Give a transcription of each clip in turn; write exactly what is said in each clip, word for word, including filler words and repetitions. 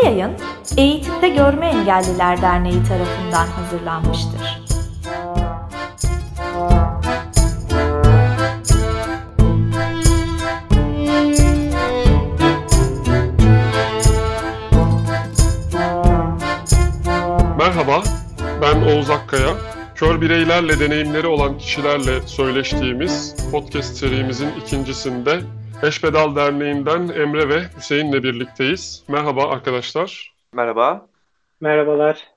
Bu yayın Eğitimde Görme Engelliler Derneği tarafından hazırlanmıştır. Merhaba, ben Oğuz Akkaya. Kör bireylerle deneyimleri olan kişilerle söyleştiğimiz podcast serimizin ikincisinde Eşpedal Derneği'nden Emre ve Hüseyin'le birlikteyiz. Merhaba arkadaşlar. Merhaba. Merhabalar.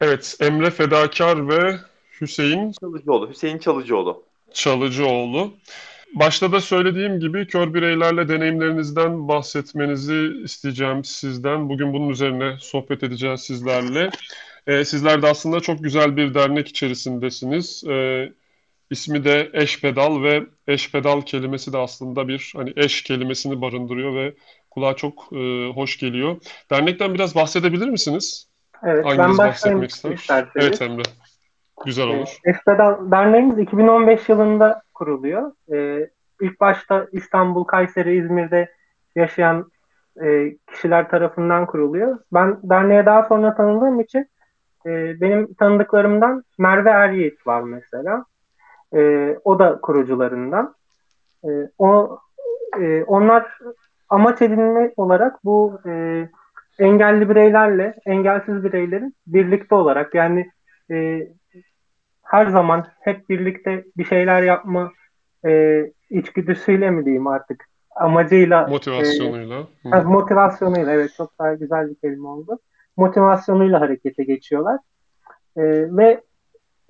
Evet, Emre Fedakar ve Hüseyin Çalıcıoğlu. Hüseyin Çalıcıoğlu. Çalıcıoğlu. Başta da söylediğim gibi kör bireylerle deneyimlerinizden bahsetmenizi isteyeceğim sizden. Bugün bunun üzerine sohbet edeceğiz sizlerle. Ee, sizler de aslında çok güzel bir dernek içerisindesiniz. Ee, İsmi de Eşpedal ve Eşpedal kelimesi de aslında bir hani eş kelimesini barındırıyor ve kulağa çok e, hoş geliyor. Dernekten biraz bahsedebilir misiniz? Evet, hanginiz ben bahsetmek ister? Evet Emre, güzel olur. Eşpedal derneğimiz iki bin on beş yılında kuruluyor. Ee, ilk başta İstanbul, Kayseri, İzmir'de yaşayan e, kişiler tarafından kuruluyor. Ben derneğe daha sonra tanıdığım için e, benim tanıdıklarımdan Merve Eryiğit var mesela. Ee, o da kurucularından. Ee, o e, onlar amaç edinme olarak bu e, engelli bireylerle engelsiz bireylerin birlikte olarak yani e, her zaman hep birlikte bir şeyler yapma e, içgüdüsüyle mi diyeyim artık amacıyla motivasyonuyla e, motivasyonuyla evet çok daha güzel bir kelime oldu. Motivasyonuyla harekete geçiyorlar e, ve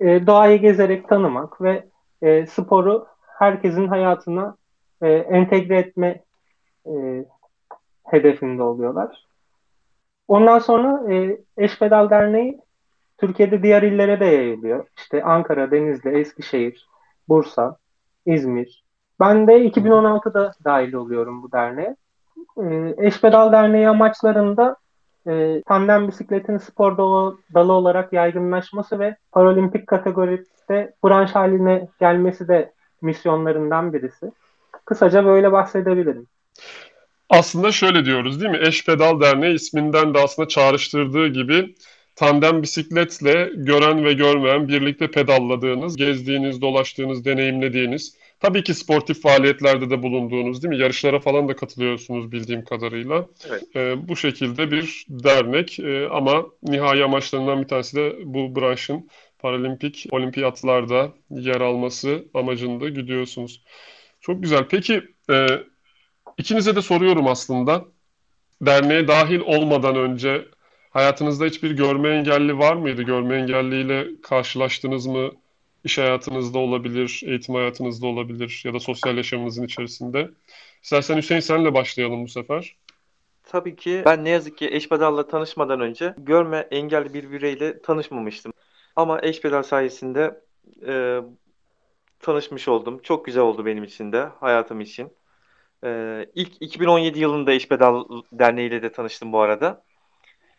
E, doğayı gezerek tanımak ve e, sporu herkesin hayatına e, entegre etme e, hedefinde oluyorlar. Ondan sonra e, Eşpedal Derneği Türkiye'de diğer illere de yayılıyor. İşte Ankara, Denizli, Eskişehir, Bursa, İzmir. Ben de iki bin on altıda dahil oluyorum bu derneğe. E, Eşpedal Derneği amaçlarında E, tandem bisikletin spor dalı olarak yaygınlaşması ve paralimpik kategoride branş haline gelmesi de misyonlarından birisi. Kısaca böyle bahsedebilirim. Aslında şöyle diyoruz değil mi? Eşpedal Derneği isminden de aslında çağrıştırdığı gibi tandem bisikletle gören ve görmeyen birlikte pedalladığınız, gezdiğiniz, dolaştığınız, deneyimlediğiniz, tabii ki sportif faaliyetlerde de bulunduğunuz değil mi? Yarışlara falan da katılıyorsunuz bildiğim kadarıyla. Evet. Ee, bu şekilde bir dernek ee, ama nihai amaçlarından bir tanesi de bu branşın paralimpik olimpiyatlarda yer alması amacında gidiyorsunuz. Çok güzel. Peki e, ikinize de soruyorum aslında. Derneğe dahil olmadan önce hayatınızda hiçbir görme engelli var mıydı? Görme engelliyle karşılaştınız mı? İş hayatınızda olabilir, eğitim hayatınızda olabilir ya da sosyal yaşamınızın içerisinde. İstersen Hüseyin senle başlayalım bu sefer. Tabii ki ben ne yazık ki Eşpedal'la tanışmadan önce görme engelli bir bireyle tanışmamıştım. Ama Eşpedal sayesinde e, tanışmış oldum. Çok güzel oldu benim için de, hayatım için. E, ilk iki bin on yedi yılında Eşpedal Derneği ile de tanıştım bu arada.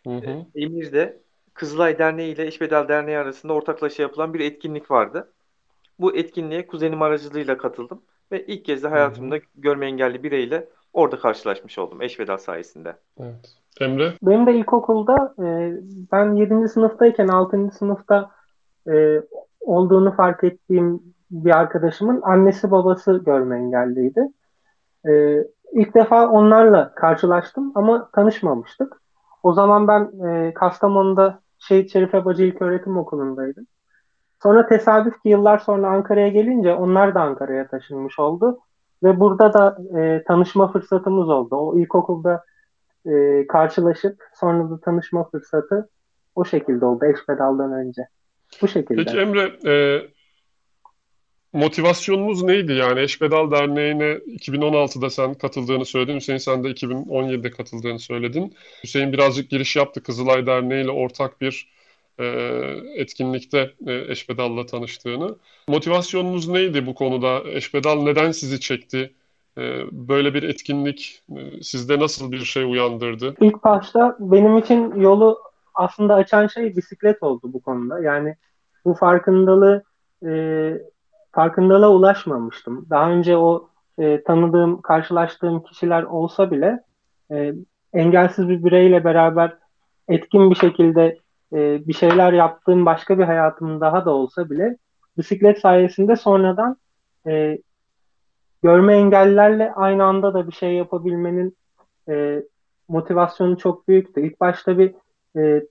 Hı hı. E, Emir'de. Kızılay Derneği ile Eşpedal Derneği arasında ortaklaşa yapılan bir etkinlik vardı. Bu etkinliğe kuzenim aracılığıyla katıldım ve ilk kez de hayatımda Hı-hı. görme engelli bireyle orada karşılaşmış oldum Eşpedal sayesinde. Evet. Emre? Benim de ilkokulda ben yedinci sınıftayken altıncı sınıfta olduğunu fark ettiğim bir arkadaşımın annesi babası görme engelliydi. İlk defa onlarla karşılaştım ama tanışmamıştık. O zaman ben e, Kastamonu'da Şehit Şerif Ebacı İlköğretim Okulu'ndaydım. Sonra tesadüf ki yıllar sonra Ankara'ya gelince onlar da Ankara'ya taşınmış oldu. Ve burada da e, tanışma fırsatımız oldu. O ilkokulda e, karşılaşıp sonra da tanışma fırsatı o şekilde oldu Eşpedal'dan önce. Bu şekilde. Peki Emre, e, motivasyonunuz neydi? Yani Eşpedal Derneği'ne iki bin on altıda sen katıldığını söyledin. Hüseyin sen de iki bin on yedide katıldığını söyledin. Hüseyin birazcık giriş yaptı. Kızılay Derneği ile ortak bir e, etkinlikte e, Eşpedal'la tanıştığını. Motivasyonunuz neydi bu konuda? Eşpedal neden sizi çekti? E, böyle bir etkinlik e, sizde nasıl bir şey uyandırdı? İlk başta benim için yolu aslında açan şey bisiklet oldu bu konuda. Yani bu farkındalığı e, farkındalığa ulaşmamıştım. Daha önce o e, tanıdığım, karşılaştığım kişiler olsa bile e, engelsiz bir bireyle beraber etkin bir şekilde e, bir şeyler yaptığım başka bir hayatım daha da olsa bile bisiklet sayesinde sonradan e, görme engellilerle aynı anda da bir şey yapabilmenin e, motivasyonu çok büyüktü. İlk başta bir e,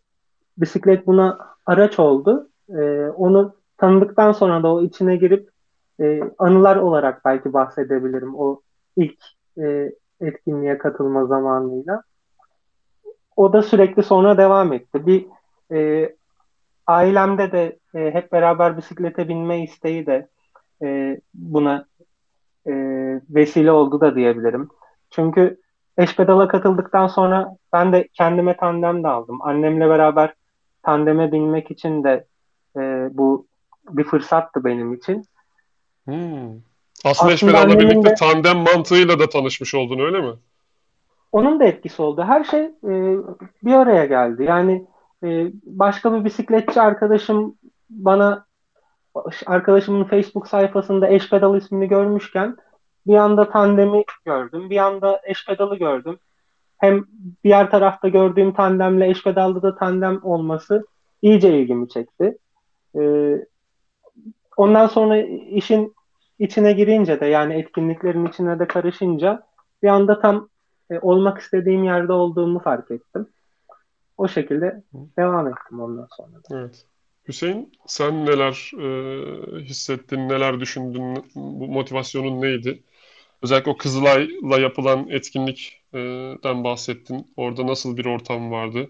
bisiklet buna araç oldu. E, onu tanıdıktan sonra da o içine girip e, anılar olarak belki bahsedebilirim o ilk e, etkinliğe katılma zamanıyla. O da sürekli sonra devam etti. Bir e, ailemde de e, hep beraber bisiklete binme isteği de e, buna e, vesile oldu da diyebilirim. Çünkü Eşpedal'a katıldıktan sonra ben de kendime tandem de aldım. Annemle beraber tandeme binmek için de e, bu bir fırsattı benim için. Hmm. Aslında Eşpedal'la birlikte de, tandem mantığıyla da tanışmış oldun, öyle mi? Onun da etkisi oldu. Her şey e, bir araya geldi. Yani e, başka bir bisikletçi arkadaşım bana, arkadaşımın Facebook sayfasında Eşpedal ismini görmüşken bir anda tandemi gördüm, bir anda Eşpedal'ı gördüm. Hem diğer tarafta gördüğüm tandemle Eşpedal'da da tandem olması iyice ilgimi çekti. E, ondan sonra işin içine girince de, yani etkinliklerin içine de karışınca bir anda tam e, olmak istediğim yerde olduğumu fark ettim. O şekilde devam ettim ondan sonra da. Evet. Hüseyin, sen neler e, hissettin, neler düşündün, bu motivasyonun neydi? Özellikle o Kızılay'la yapılan etkinlikten bahsettin. Orada nasıl bir ortam vardı?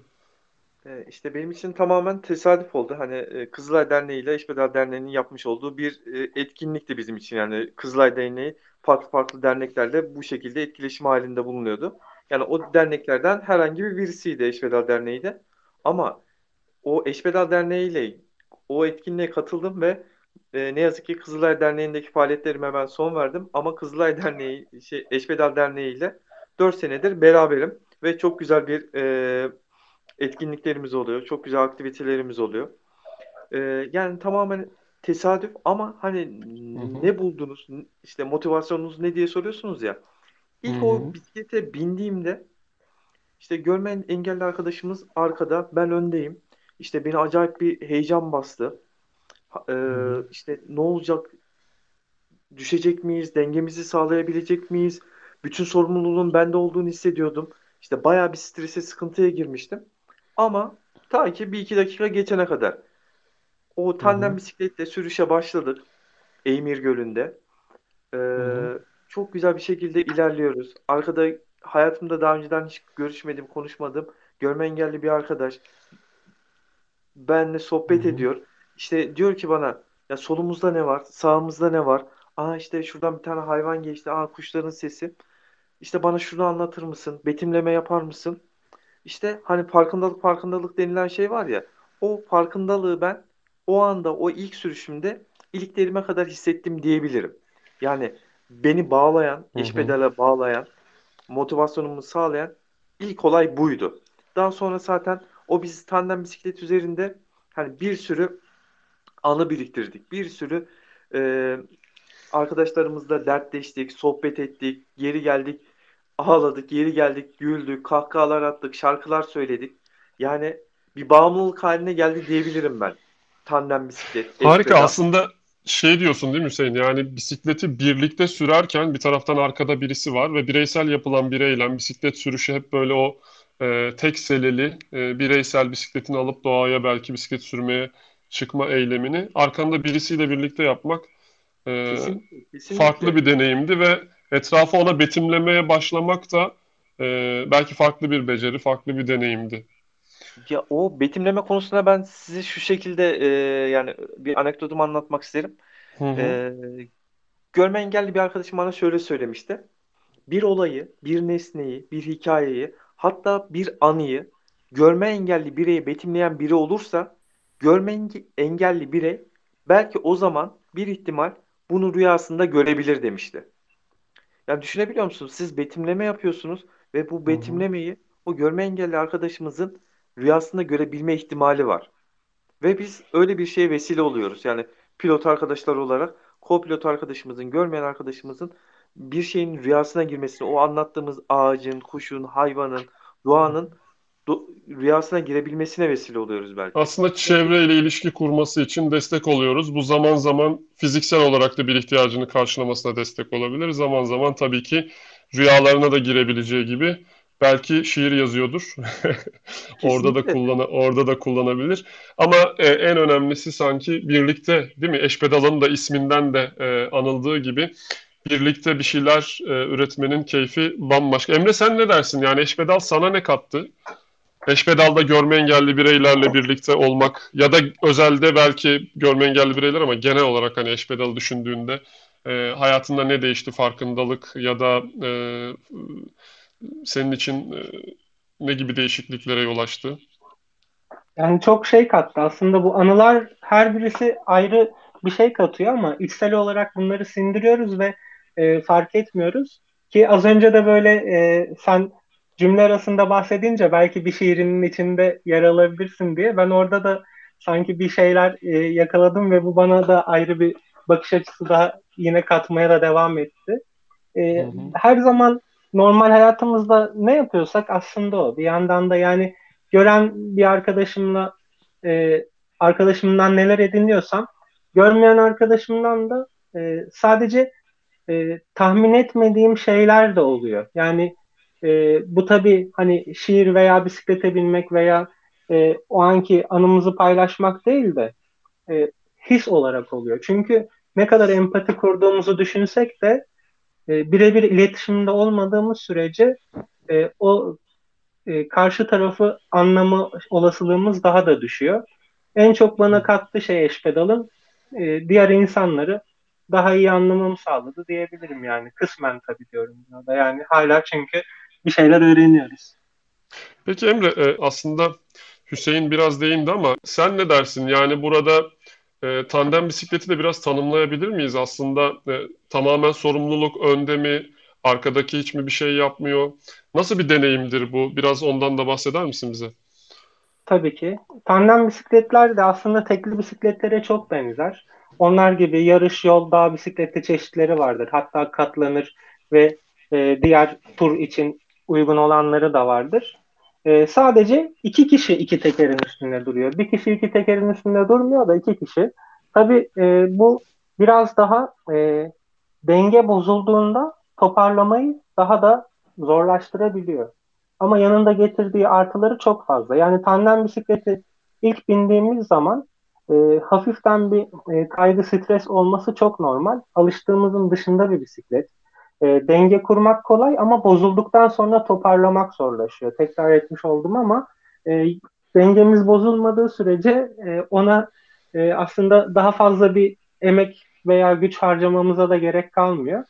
İşte benim için tamamen tesadüf oldu. Hani Kızılay Derneği ile Eşpedal Derneği'nin yapmış olduğu bir etkinlikti bizim için. Yani Kızılay Derneği farklı farklı derneklerle bu şekilde etkileşim halinde bulunuyordu. Yani o derneklerden herhangi bir birisiydi Eşpedal Derneği de. Ama o Eşpedal Derneği ile o etkinliğe katıldım ve ne yazık ki Kızılay Derneği'ndeki faaliyetlerime ben son verdim. Ama Kızılay Derneği, şey, Eşpedal Derneği ile dört senedir beraberim ve çok güzel bir e, etkinliklerimiz oluyor. Çok güzel aktivitelerimiz oluyor. Ee, yani tamamen tesadüf ama hani hı hı. ne buldunuz, işte motivasyonunuz ne diye soruyorsunuz ya. İlk hı hı. o bisiklete bindiğimde işte görme engelli arkadaşımız arkada, ben öndeyim. İşte beni acayip bir heyecan bastı. Ee, hı. İşte ne olacak? Düşecek miyiz? Dengemizi sağlayabilecek miyiz? Bütün sorumluluğun bende olduğunu hissediyordum. İşte bayağı bir strese, sıkıntıya girmiştim. Ama ta ki bir iki dakika geçene kadar o tandem bisikletle sürüşe başladık Emirgölü'nde. Ee, çok güzel bir şekilde ilerliyoruz. Arkada hayatımda daha önceden hiç görüşmedim, konuşmadım. Görme engelli bir arkadaş benimle sohbet hı hı. ediyor. İşte diyor ki bana, ya solumuzda ne var, sağımızda ne var? Aa işte şuradan bir tane hayvan geçti, aa kuşların sesi. İşte bana şunu anlatır mısın, betimleme yapar mısın? İşte hani farkındalık farkındalık denilen şey var ya, o farkındalığı ben o anda, o ilk sürüşümde iliklerime kadar hissettim diyebilirim. Yani beni bağlayan, Eşpedal'e bağlayan, motivasyonumu sağlayan ilk olay buydu. Daha sonra zaten o biz tandem bisiklet üzerinde hani bir sürü anı biriktirdik. Bir sürü e, arkadaşlarımızla dertleştik, sohbet ettik, geri geldik. Ağladık, geri geldik, güldük, kahkahalar attık, şarkılar söyledik. Yani bir bağımlılık haline geldi diyebilirim ben. Tandem bisiklet. Harika. Eşpedal. Aslında şey diyorsun değil mi Hüseyin? Yani bisikleti birlikte sürerken bir taraftan arkada birisi var ve bireysel yapılan bir eylem, bisiklet sürüşü hep böyle o e, tek seleli e, bireysel bisikletini alıp doğaya, belki bisiklet sürmeye çıkma eylemini arkanda birisiyle birlikte yapmak e, kesinlikle, kesinlikle. farklı bir deneyimdi ve etrafı ona betimlemeye başlamak da e, belki farklı bir beceri, farklı bir deneyimdi. Ya o betimleme konusunda ben size şu şekilde e, yani bir anekdotumu anlatmak isterim. Hı hı. E, görme engelli bir arkadaşım bana şöyle söylemişti. Bir olayı, bir nesneyi, bir hikayeyi, hatta bir anıyı görme engelli bireyi betimleyen biri olursa, görme engelli birey belki o zaman bir ihtimal bunu rüyasında görebilir demişti. Yani düşünebiliyor musunuz? Siz betimleme yapıyorsunuz ve bu betimlemeyi o görme engelli arkadaşımızın rüyasında görebilme ihtimali var. Ve biz öyle bir şeye vesile oluyoruz. Yani pilot arkadaşlar olarak co-pilot arkadaşımızın, görmeyen arkadaşımızın bir şeyin rüyasına girmesini, o anlattığımız ağacın, kuşun, hayvanın, duanın rüyasına girebilmesine vesile oluyoruz belki. Aslında çevreyle ilişki kurması için destek oluyoruz. Bu zaman zaman fiziksel olarak da bir ihtiyacını karşılamasına destek olabilir. Zaman zaman tabii ki rüyalarına da girebileceği gibi belki şiir yazıyordur. orada da kullana orada da kullanabilir. Ama e, en önemlisi sanki birlikte, değil mi? Eşpedal'ın da isminden de e, anıldığı gibi birlikte bir şeyler e, üretmenin keyfi bambaşka. Emre, sen ne dersin? Yani Eşpedal sana ne kattı? Eşpedal'da görme engelli bireylerle birlikte olmak ya da özelde belki görme engelli bireyler ama genel olarak hani Eşpedal'ı düşündüğünde e, hayatında ne değişti, farkındalık ya da e, senin için e, ne gibi değişikliklere yol açtı? Yani çok şey kattı. Aslında bu anılar her birisi ayrı bir şey katıyor ama içsel olarak bunları sindiriyoruz ve e, fark etmiyoruz. Ki az önce de böyle e, sen cümle arasında bahsedince belki bir şiirinin içinde yer alabilirsin diye ben orada da sanki bir şeyler e, yakaladım ve bu bana da ayrı bir bakış açısı daha yine katmaya da devam etti. E, hı hı. Her zaman normal hayatımızda ne yapıyorsak aslında o. Bir yandan da yani gören bir arkadaşımla e, arkadaşımdan neler ediniyorsam görmeyen arkadaşımdan da e, sadece e, tahmin etmediğim şeyler de oluyor. Yani Ee, bu tabii hani şiir veya bisiklete binmek veya e, o anki anımızı paylaşmak değil de e, his olarak oluyor. Çünkü ne kadar empati kurduğumuzu düşünsek de e, birebir iletişimde olmadığımız sürece e, o e, karşı tarafı anlama olasılığımız daha da düşüyor. En çok bana kattığı şey Eşpedal'ın e, diğer insanları daha iyi anlamamı sağladı diyebilirim yani. Kısmen tabii diyorum buna da yani hala çünkü bir şeyler öğreniyoruz. Peki Emre, aslında Hüseyin biraz değindi ama sen ne dersin? Yani burada e, tandem bisikleti de biraz tanımlayabilir miyiz? Aslında e, tamamen sorumluluk önde mi? Arkadaki hiç mi bir şey yapmıyor? Nasıl bir deneyimdir bu? Biraz ondan da bahseder misin bize? Tabii ki. Tandem bisikletler de aslında tekli bisikletlere çok benzer. Onlar gibi yarış, yol, dağ bisikleti çeşitleri vardır. Hatta katlanır ve diğer tur için uygun olanları da vardır. E, sadece iki kişi iki tekerin üstünde duruyor. Bir kişi iki tekerin üstünde durmuyor da iki kişi. Tabii e, bu biraz daha e, denge bozulduğunda toparlamayı daha da zorlaştırabiliyor. Ama yanında getirdiği artıları çok fazla. Yani tandem bisikleti ilk bindiğimiz zaman e, hafiften bir e, kaygı, stres olması çok normal. Alıştığımızın dışında bir bisiklet. E, denge kurmak kolay ama bozulduktan sonra toparlamak zorlaşıyor. Tekrar etmiş oldum ama e, dengemiz bozulmadığı sürece e, ona e, aslında daha fazla bir emek veya güç harcamamıza da gerek kalmıyor.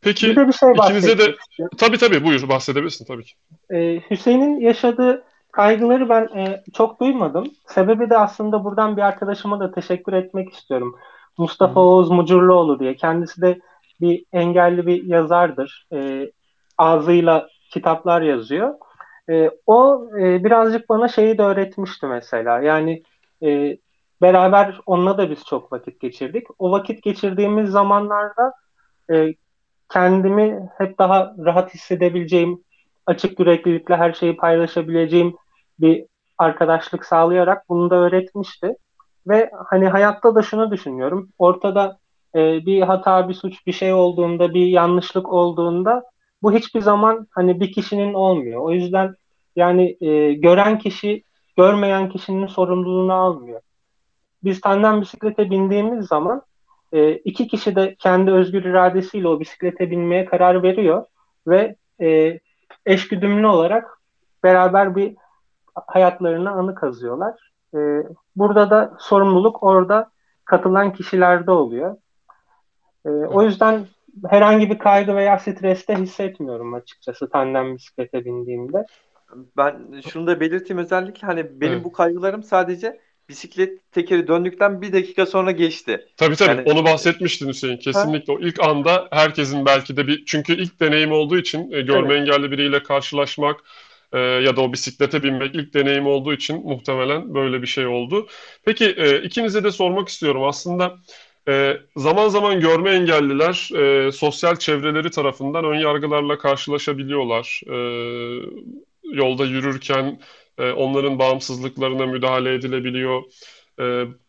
Peki bir de bir şey ikinize de tabii tabii buyur bahsedebilirsin tabii ki. E, Hüseyin'in yaşadığı kaygıları ben e, çok duymadım. Sebebi de aslında buradan bir arkadaşıma da teşekkür etmek istiyorum. Mustafa hmm. Oğuz Mucurluoğlu diye. Kendisi de bir engelli bir yazardır. E, ağzıyla kitaplar yazıyor. E, o e, birazcık bana şeyi de öğretmişti mesela. Yani e, beraber onunla da biz çok vakit geçirdik. O vakit geçirdiğimiz zamanlarda e, kendimi hep daha rahat hissedebileceğim, açık yüreklilikle her şeyi paylaşabileceğim bir arkadaşlık sağlayarak bunu da öğretmişti. Ve hani hayatta da şunu düşünüyorum. Ortada bir hata, bir suç, bir şey olduğunda, bir yanlışlık olduğunda bu hiçbir zaman hani bir kişinin olmuyor. O yüzden yani e, gören kişi, görmeyen kişinin sorumluluğunu almıyor. Biz tandem bisiklete bindiğimiz zaman e, iki kişi de kendi özgür iradesiyle o bisiklete binmeye karar veriyor ve e, eşgüdümlü olarak beraber bir hayatlarına anı kazıyorlar. E, burada da sorumluluk orada katılan kişilerde oluyor. Ee, o yüzden herhangi bir kaygı veya streste hissetmiyorum açıkçası tandem bisiklete bindiğimde. Ben şunu da belirteyim özellikle hani benim evet. bu kaygılarım sadece bisiklet tekeri döndükten bir dakika sonra geçti. Tabii tabii yani, onu bahsetmiştin Hüseyin kesinlikle ha? O ilk anda herkesin belki de bir çünkü ilk deneyim olduğu için görme evet. engelli biriyle karşılaşmak ya da o bisiklete binmek ilk deneyim olduğu için muhtemelen böyle bir şey oldu. Peki ikinize de sormak istiyorum aslında. Ee, zaman zaman görme engelliler e, sosyal çevreleri tarafından ön yargılarla karşılaşabiliyorlar. Ee, yolda yürürken e, onların bağımsızlıklarına müdahale edilebiliyor. E,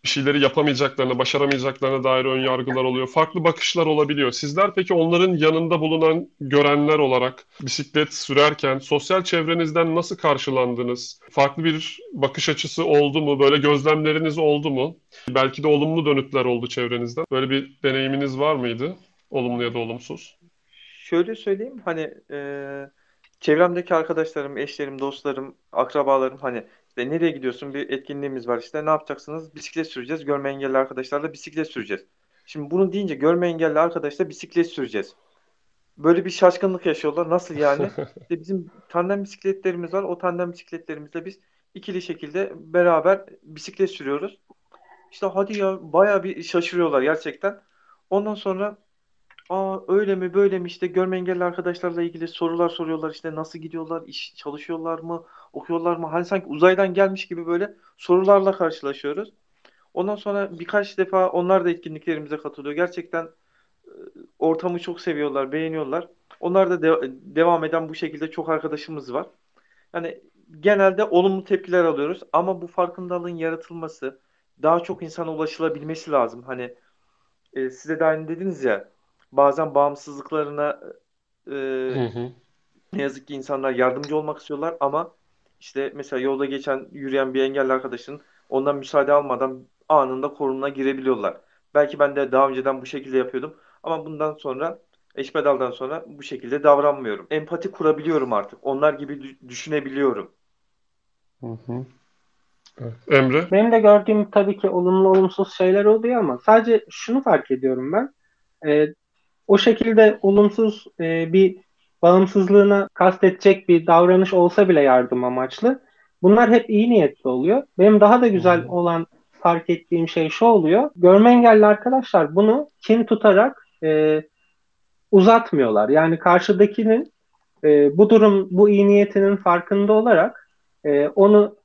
bir şeyleri yapamayacaklarına, başaramayacaklarına dair ön yargılar oluyor. Farklı bakışlar olabiliyor. Sizler peki onların yanında bulunan görenler olarak bisiklet sürerken sosyal çevrenizden nasıl karşılandınız? Farklı bir bakış açısı oldu mu? Böyle gözlemleriniz oldu mu? Belki de olumlu dönütler oldu çevrenizden. Böyle bir deneyiminiz var mıydı? Olumlu ya da olumsuz. Şöyle söyleyeyim, hani e, çevremdeki arkadaşlarım, eşlerim, dostlarım, akrabalarım, hani işte nereye gidiyorsun, bir etkinliğimiz var, işte ne yapacaksınız, bisiklet süreceğiz, görme engelli arkadaşlarla bisiklet süreceğiz. Şimdi bunu deyince görme engelli arkadaşla bisiklet süreceğiz. Böyle bir şaşkınlık yaşıyorlar, nasıl yani? İşte bizim tandem bisikletlerimiz var, o tandem bisikletlerimizle biz ikili şekilde beraber bisiklet sürüyoruz. İşte hadi ya, bayağı bir şaşırıyorlar gerçekten. Ondan sonra aa öyle mi böyle mi, işte görme engelli arkadaşlarla ilgili sorular soruyorlar, işte nasıl gidiyorlar, iş çalışıyorlar mı, okuyorlar mı, hani sanki uzaydan gelmiş gibi böyle sorularla karşılaşıyoruz. Ondan sonra birkaç defa onlar da etkinliklerimize katılıyor. Gerçekten ortamı çok seviyorlar, beğeniyorlar. Onlar da de- devam eden bu şekilde çok arkadaşımız var. Yani genelde olumlu tepkiler alıyoruz ama bu farkındalığın yaratılması, daha çok insana ulaşılabilmesi lazım. Hani e, size de aynı dediniz ya, bazen bağımsızlıklarına e, hı hı. ne yazık ki insanlar yardımcı olmak istiyorlar ama işte mesela yolda geçen, yürüyen bir engelli arkadaşın ondan müsaade almadan anında korumuna girebiliyorlar. Belki ben de daha önceden bu şekilde yapıyordum ama bundan sonra, Eşpedal'dan sonra bu şekilde davranmıyorum. Empati kurabiliyorum artık. Onlar gibi düşünebiliyorum. Hı hı. Evet. Emre? Benim de gördüğüm tabii ki olumlu olumsuz şeyler oluyor ama sadece şunu fark ediyorum ben. Ee, O şekilde olumsuz e, bir bağımsızlığına kastedecek bir davranış olsa bile yardım amaçlı, bunlar hep iyi niyetli oluyor. Benim daha da güzel olan, fark ettiğim şey şu oluyor. Görme engelli arkadaşlar bunu kin tutarak e, uzatmıyorlar. Yani karşıdakinin e, bu durum, bu iyi niyetinin farkında olarak e, onu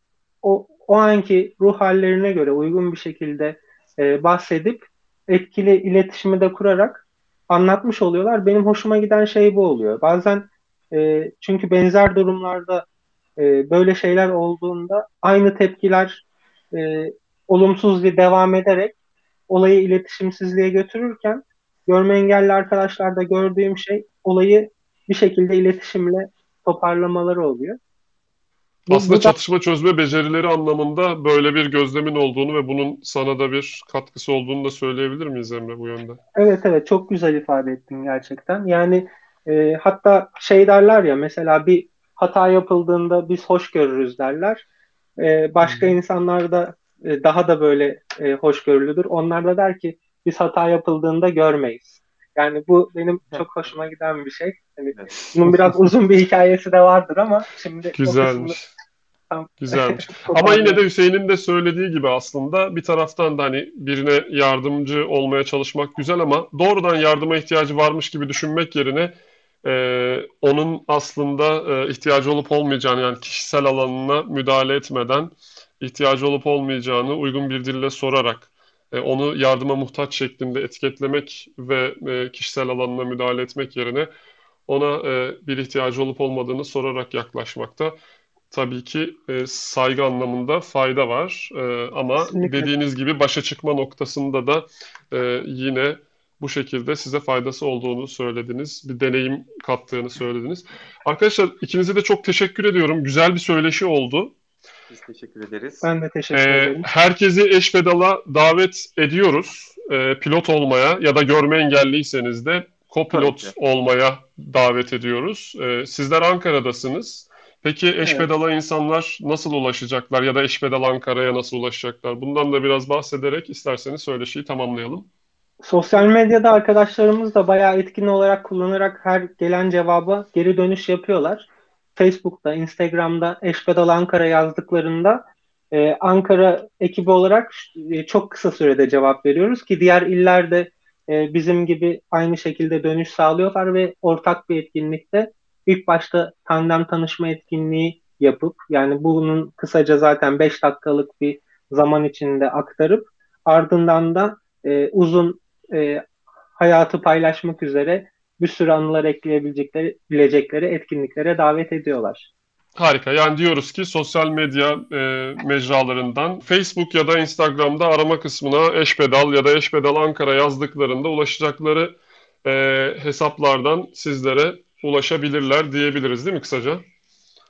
o, o anki ruh hallerine göre uygun bir şekilde e, bahsedip etkili iletişimi de kurarak anlatmış oluyorlar. Benim hoşuma giden şey bu oluyor. Bazen e, çünkü benzer durumlarda e, böyle şeyler olduğunda aynı tepkiler e, olumsuz bir devam ederek olayı iletişimsizliğe götürürken, görme engelli arkadaşlarda gördüğüm şey olayı bir şekilde iletişimle toparlamaları oluyor. Aslında da çatışma çözme becerileri anlamında böyle bir gözlemin olduğunu ve bunun sana da bir katkısı olduğunu da söyleyebilir miyiz Emre bu yönde? Evet evet çok güzel ifade ettin gerçekten. Yani e, hatta şey derler ya, mesela bir hata yapıldığında biz hoş görürüz derler. E, başka hmm. insanlar da e, daha da böyle e, hoşgörülüdür. Onlar da der ki biz hata yapıldığında görmeyiz. Yani bu benim çok hoşuma giden bir şey. Yani bunun biraz uzun bir hikayesi de vardır ama şimdi... Güzelmiş. Tam... Güzelmiş. Ama yine de Hüseyin'in de söylediği gibi aslında bir taraftan da hani birine yardımcı olmaya çalışmak güzel ama doğrudan yardıma ihtiyacı varmış gibi düşünmek yerine e, onun aslında e, ihtiyacı olup olmayacağını, yani kişisel alanına müdahale etmeden ihtiyacı olup olmayacağını uygun bir dille sorarak onu yardıma muhtaç şeklinde etiketlemek ve kişisel alanına müdahale etmek yerine ona bir ihtiyacı olup olmadığını sorarak yaklaşmakta tabii ki saygı anlamında fayda var. Ama kesinlikle dediğiniz gibi başa çıkma noktasında da yine bu şekilde size faydası olduğunu söylediniz. Bir deneyim kattığını söylediniz. Arkadaşlar ikinize de çok teşekkür ediyorum. Güzel bir söyleşi oldu. Biz teşekkür ederiz. Ben de teşekkür ee, ederim. Herkesi Eşpedal'a davet ediyoruz. Ee, pilot olmaya ya da görme engelliyseniz de kopilot olmaya davet ediyoruz. Ee, sizler Ankara'dasınız. Peki Eşpedal'a evet, insanlar nasıl ulaşacaklar ya da Eşpedal Ankara'ya nasıl ulaşacaklar? Bundan da biraz bahsederek isterseniz söyleşiyi tamamlayalım. Sosyal medyada arkadaşlarımız da bayağı etkin olarak kullanarak her gelen cevaba geri dönüş yapıyorlar. Facebook'ta, Instagram'da Eşpedal Ankara yazdıklarında e, Ankara ekibi olarak e, çok kısa sürede cevap veriyoruz ki diğer iller de e, bizim gibi aynı şekilde dönüş sağlıyorlar ve ortak bir etkinlikte ilk başta tandem tanışma etkinliği yapıp, yani bunun kısaca zaten beş dakikalık bir zaman içinde aktarıp ardından da e, uzun e, hayatı paylaşmak üzere bir sürü anılar ekleyebilecekleri, bilecekleri etkinliklere davet ediyorlar. Harika. Yani diyoruz ki sosyal medya e, mecralarından Facebook ya da Instagram'da arama kısmına Eşpedal ya da Eşpedal Ankara yazdıklarında ulaşacakları e, hesaplardan sizlere ulaşabilirler diyebiliriz değil mi kısaca?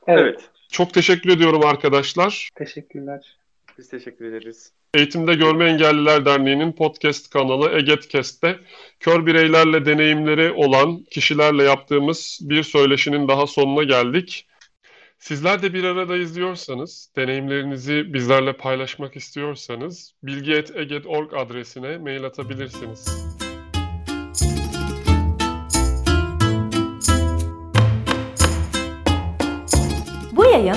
Evet. Çok teşekkür ediyorum arkadaşlar. Teşekkürler. Biz teşekkür ederiz. Eğitimde Görme Engelliler Derneği'nin podcast kanalı EGETCAST'te kör bireylerle deneyimleri olan kişilerle yaptığımız bir söyleşinin daha sonuna geldik. Sizler de bir arada izliyorsanız, deneyimlerinizi bizlerle paylaşmak istiyorsanız bilgi et eget nokta org adresine mail atabilirsiniz. Bu yayın